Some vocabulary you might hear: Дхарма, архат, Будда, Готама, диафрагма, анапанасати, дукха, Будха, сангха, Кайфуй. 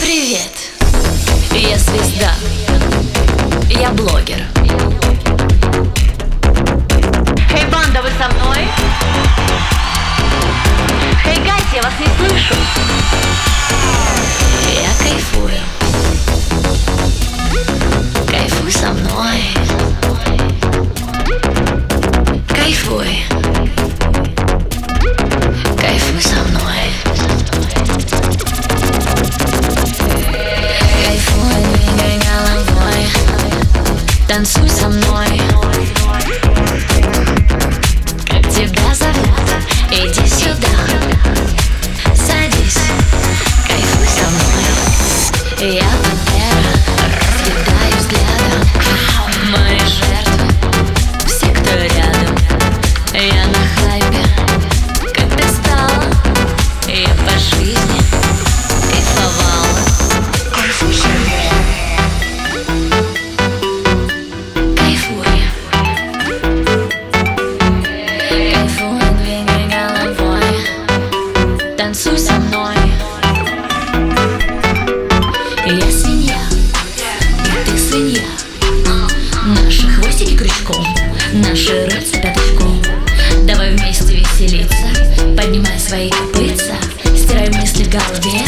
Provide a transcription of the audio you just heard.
привет! Я звезда, я блогер. Хей, банда, вы со мной? Хей, гайс, я вас не слышу. Я кайфую. Кайфуй со мной. Кайфуй. Кайфуй со мной. Кайфуй, двигай головой. Танцуй со мной. Как тебя зовут? Иди сюда. Садись. Кайфуй со мной. Я Пантера. Разъедаю взглядом. Мои жертвы. Все, кто рядом. Я на хайпе. Как ты стала? Я по жизни кайфовала. Кайфуй со мной. Кайфуй. Кайфуй, двигай головой. Танцуй со мной. Я свинья. Ты свинья. Наши хвостики крючком, наши рыльца пяточком. Давай вместе веселиться, поднимай свои копытца, стирай мысли в голове.